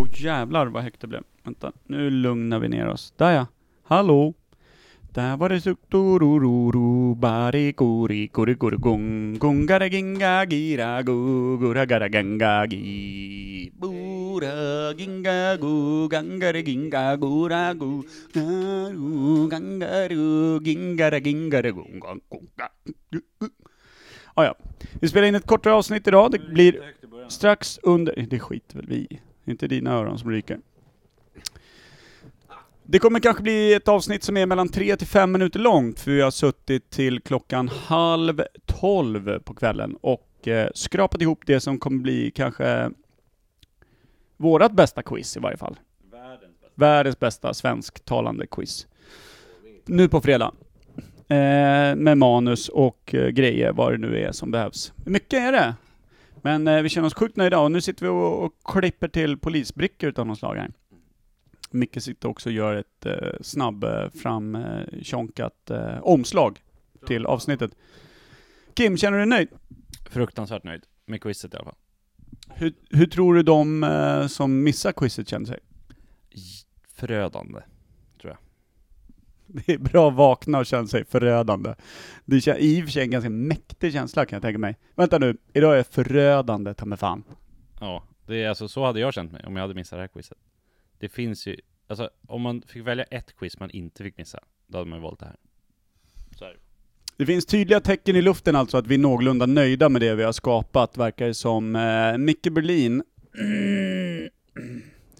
Åh jävlar vad högt det blev. Vänta, nu lugnar vi ner oss. Där ja, hallå. Där var det suktorororo, barikori, kurigurgung, gungara ginga gira, gugura gara ganga gi, bura ginga gu, gangare ginga gura gu, garu gangaru, gingara gingare gunga gunga. Ah, ja. Vi spelar in ett kortare avsnitt idag. Det blir strax under... Det skiter väl vi. Inte dina öron som ryker. Det kommer kanske bli ett avsnitt som är mellan 3-5 minuter långt. För vi har suttit till klockan 11:30 på kvällen. Och skrapat ihop det som kommer bli kanske vårat bästa quiz i varje fall. Världens bästa svensktalande quiz. Nu på fredag. Med manus och grejer, vad det nu är som behövs. Mycket är det. Men vi känner oss sjukt nöjda och nu sitter vi och klipper till polisbrickor utav någon slag här. Micke sitter också och gör ett omslag till avsnittet. Kim, känner du dig nöjd? Fruktansvärt nöjd med quizet i alla fall. Hur tror du de som missar quizet känner sig? Förödande, tror jag. Det är bra att vakna och känna sig förödande. Det är i och för sig en ganska mäktig känsla kan jag tänka mig. Vänta nu, idag är förödande, ta mig fan. Ja, det är alltså, så hade jag känt mig om jag hade missat det här quizet. Det finns ju, alltså om man fick välja ett quiz man inte fick missa, då hade man ju valt det här. Så här. Det finns tydliga tecken i luften alltså att vi är någorlunda nöjda med det vi har skapat. Verkar det som Micke Berlin.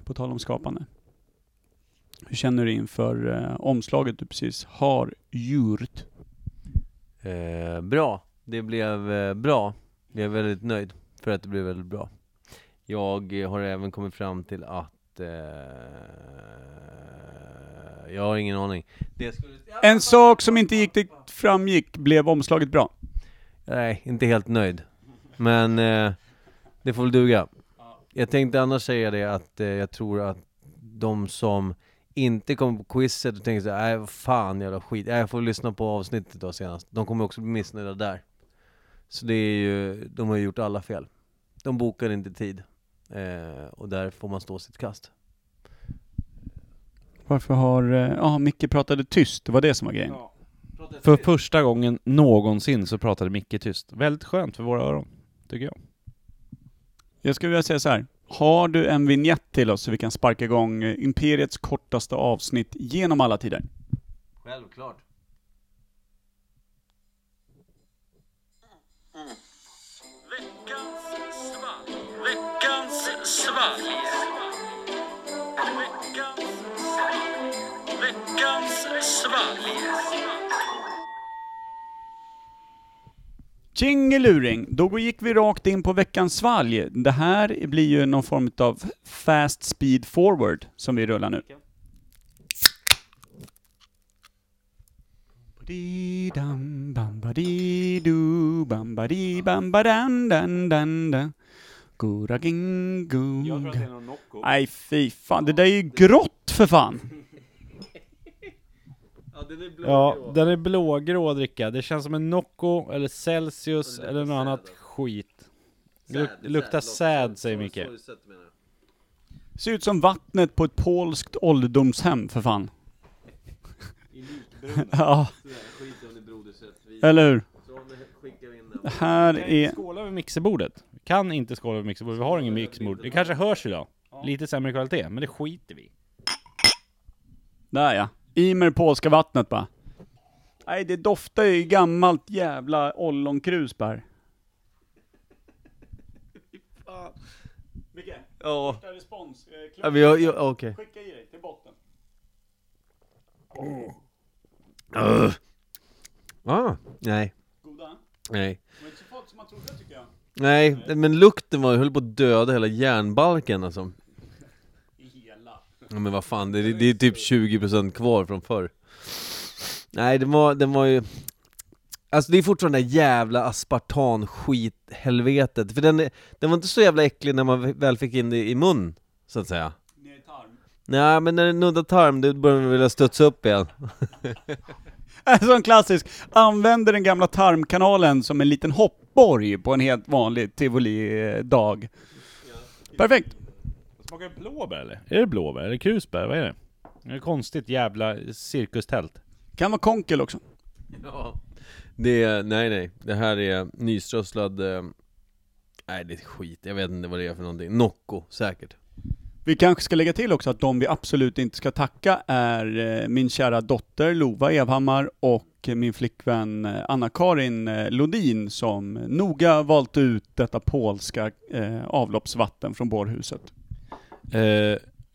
På tal om skapande. Hur känner du inför omslaget du precis har gjort? Bra. Det blev bra. Jag är väldigt nöjd för att det blev väldigt bra. Jag har även kommit fram till att jag har ingen aning. En sak som inte gick framgick, blev omslaget bra? Nej, inte helt nöjd. Men det får väl duga. Jag tänkte annars säga det att jag tror att de som inte kom på quizet och tänkte såhär, nej fan jävla skit, jag får lyssna på avsnittet då senast. De kommer också bli missnöjda där. Så det är ju, de har gjort alla fel. De bokade inte tid. Och där får man stå sitt kast. Varför har, Micke pratade tyst, det var det som var grejen. Ja, för första gången någonsin så pratade Micke tyst. Väldigt skönt för våra öron, tycker jag. Jag skulle vilja säga så här. Har du en vignett till oss så vi kan sparka igång Imperiets kortaste avsnitt genom alla tider? Självklart. Veckans svalg. Tjingeluring, då gick vi rakt in på veckans svalg. Det här blir ju någon form av fast speed forward som vi rullar nu. Nej fy fan, det där är ju grått för fan. Den är blågrå att dricka. Det känns som en Nocco eller Celsius eller något annat skit. Det luktar säd, säger Micke. Ser ut som vattnet på ett polskt ålderdomshem för fan. Ja. Eller hur? Här är... Skåla över mixerbordet. Kan inte skåla över mixerbordet. Vi har ingen mixerbord. Det kanske hörs idag. Lite sämre kvalitet, men det skiter vi. Där ja. I med det polska vattnet bara. Nej, det doftar ju gammalt jävla ollonkrus bara. Fan. Micke, första respons. Okej. Skicka i dig till botten. Nej. Goda? Nej. Det var inte så fort som man trodde, tycker jag. Nej, men lukten var ju, höll på att döda hela järnbalken alltså. Ja, men vad fan, det är typ 20% kvar från förr. Nej, den var ju... Alltså det är fortfarande det jävla aspartan-skit-helvetet. För den var inte så jävla äcklig när man väl fick in det i mun, så att säga. Ner i tarm? Nej, men när det nuddar tarm, det börjar man vilja studsa upp igen. Alltså en klassisk. Använder den gamla tarmkanalen som en liten hoppborg på en helt vanlig tivoli-dag. Perfekt. Smakar det blåbär eller? Är det blåbär eller krusbär? Vad är det? Det är ett konstigt jävla cirkustält. Kan vara konkel också. Ja. Det är, nej. Det här är nyströsslad... Nej, det är skit. Jag vet inte vad det är för någonting. Nocco, säkert. Vi kanske ska lägga till också att de vi absolut inte ska tacka är min kära dotter Lova Evhammar och min flickvän Anna-Karin Lodin som noga valt ut detta polska avloppsvatten från borrhuset.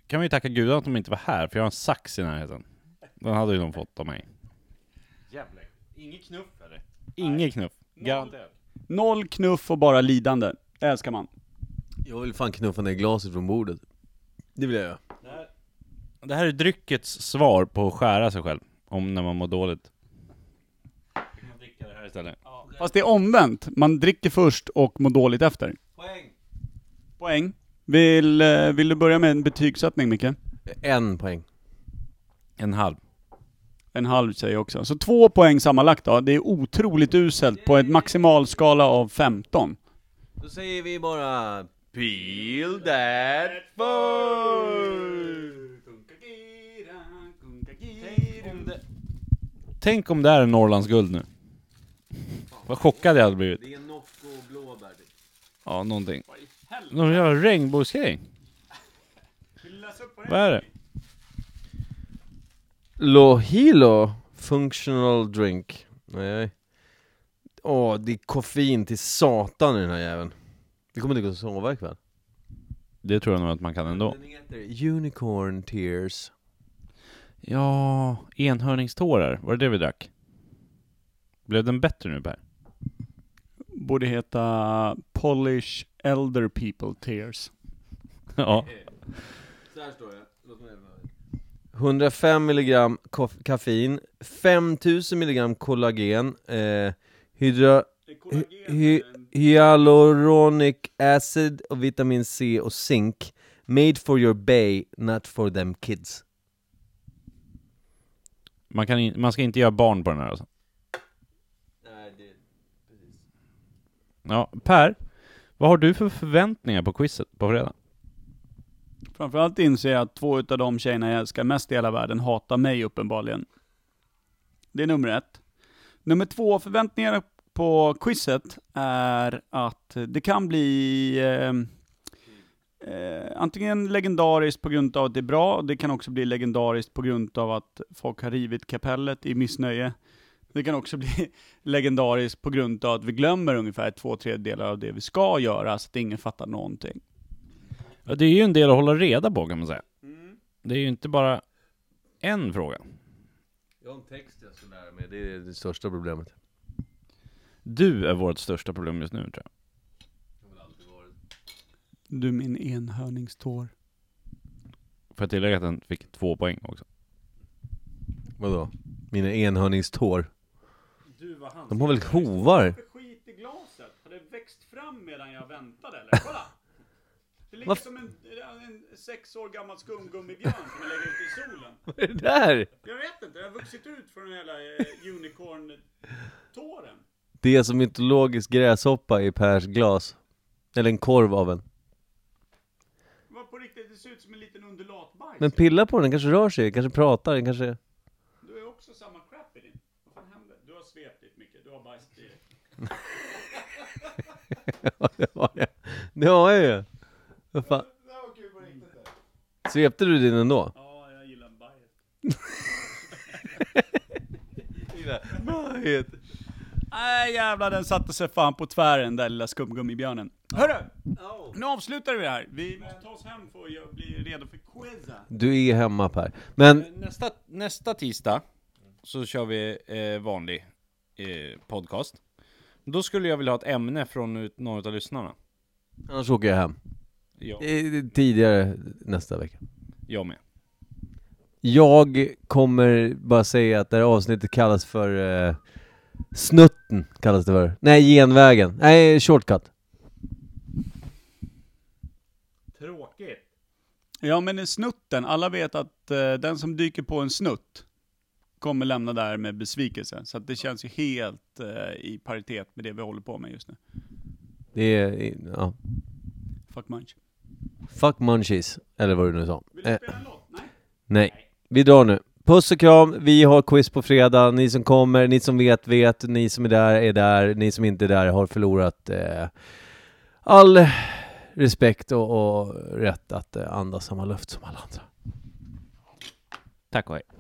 Kan vi tacka gudarna att de inte var här, för jag har en sax i närheten. Den hade ju de fått av mig. Jävlar. Ingen knuff eller? Ingen knuff. Noll knuff och bara lidande. Älskar man. Jag vill fan knuffa ner glaset från bordet. Det vill jag göra. Det här är dryckets svar på att skära sig själv. Om när man mår dåligt. Man dricker det här istället. Ja, det... Fast det är omvänt. Man dricker först och mår dåligt efter. Poäng. Vill du börja med en betygssättning, Micke? 1 poäng. 1,5. 1,5 säger jag också. Så 2 poäng sammanlagt då. Det är otroligt uselt på en maximalskala av 15. Då säger vi bara... Peel that phone. Tänk om det är Norrlands guld nu. Vad chockad jag hade blivit. Det är Nocco och blåbär. Ja, någonting. Någon jävla regnbågsgrej. Vad är det? Lo Hilo Functional Drink. Nej. Åh, det är koffein till satan i den här jäveln. Det kommer inte gå att sova ikväll. Det tror jag nog att man kan ändå. Den heter Unicorn Tears. Ja, enhörningstårar. Var det vi drack? Blev den bättre nu, Per? Borde heta Polish Elder People Tears. Ja. Så här står det. 105 milligram koffein, 5000 milligram kollagen, hyaluronic acid och vitamin C och zink. Made for your bay, not for them kids. Man ska inte göra barn på den här alltså. Nej, det precis. Ja, Per, vad har du för förväntningar på quizet på fredag? Framförallt inser jag att 2 av de tjejerna jag älskar mest i hela världen hatar mig uppenbarligen. Det är nummer 1. Nummer 2, förväntningarna på quizet är att det kan bli antingen legendariskt på grund av att det är bra. Det kan också bli legendariskt på grund av att folk har rivit kapellet i missnöje. Det kan också bli legendariskt på grund av att vi glömmer ungefär 2/3 av det vi ska göra så att ingen fattar någonting. Ja, det är ju en del att hålla reda på kan man säga. Mm. Det är ju inte bara en fråga. Jag har en text jag ska lära mig. Det är det största problemet. Du är vårt största problem just nu, tror jag. Du, min enhörningstår. Får jag tillägga att den fick 2 poäng också? Vadå? Mina enhörningstår? Du, vad han... De har väl hovar? Skit i glaset. Har det växt fram medan jag väntade, eller? Kolla! Det ligger som en 6 år gammal skumgummibjörn som jag lägger ut i solen. Vad är det där? Jag vet inte. Jag har vuxit ut från den hela unicorn-tåren. Det är som mytologisk gräshoppa i Pers glas. Eller en korv av en. Vad på riktigt, det ser ut som en liten undulatbajs. Men pilla på den kanske rör sig, kanske pratar, den kanske... Du är också samma crap i din. Vad fan händer? Du har svetigt mycket, du har bajst i dig. Ja, det har jag. Det har jag ju. Vad fan? Det här var kul på riktigt där. Svepte du din ändå? Ja, jag gillar bajs. Jag gillar bajs. Nej jävlar, den satte sig fan på tvären, där lilla skumgummibjörnen. Hörru, nu avslutar vi det här. Vi måste ta oss hem för att bli redo för quizet. Du är hemma, Per. Men... Nästa tisdag så kör vi vanlig podcast. Då skulle jag vilja ha ett ämne från någon av lyssnarna. Annars åker jag hem. Ja. Tidigare nästa vecka. Jag med. Jag kommer bara säga att det här avsnittet kallas för... Snutten kallas det för. Nej, genvägen. Nej, shortcut. Tråkigt. Ja, men snutten. Alla vet att den som dyker på en snutt kommer lämna där med besvikelse. Så att det känns ju helt i paritet med det vi håller på med just nu. Det är... Ja. Fuck munch. Fuck munchies, eller vad du nu sa. Vill du spela en låt? Nej. Vi drar nu. Puss och kram, vi har quiz på fredag. Ni som kommer, ni som vet. Ni som är där, ni som inte är där har förlorat all respekt och rätt att andas samma luft som alla andra. Tack och hej.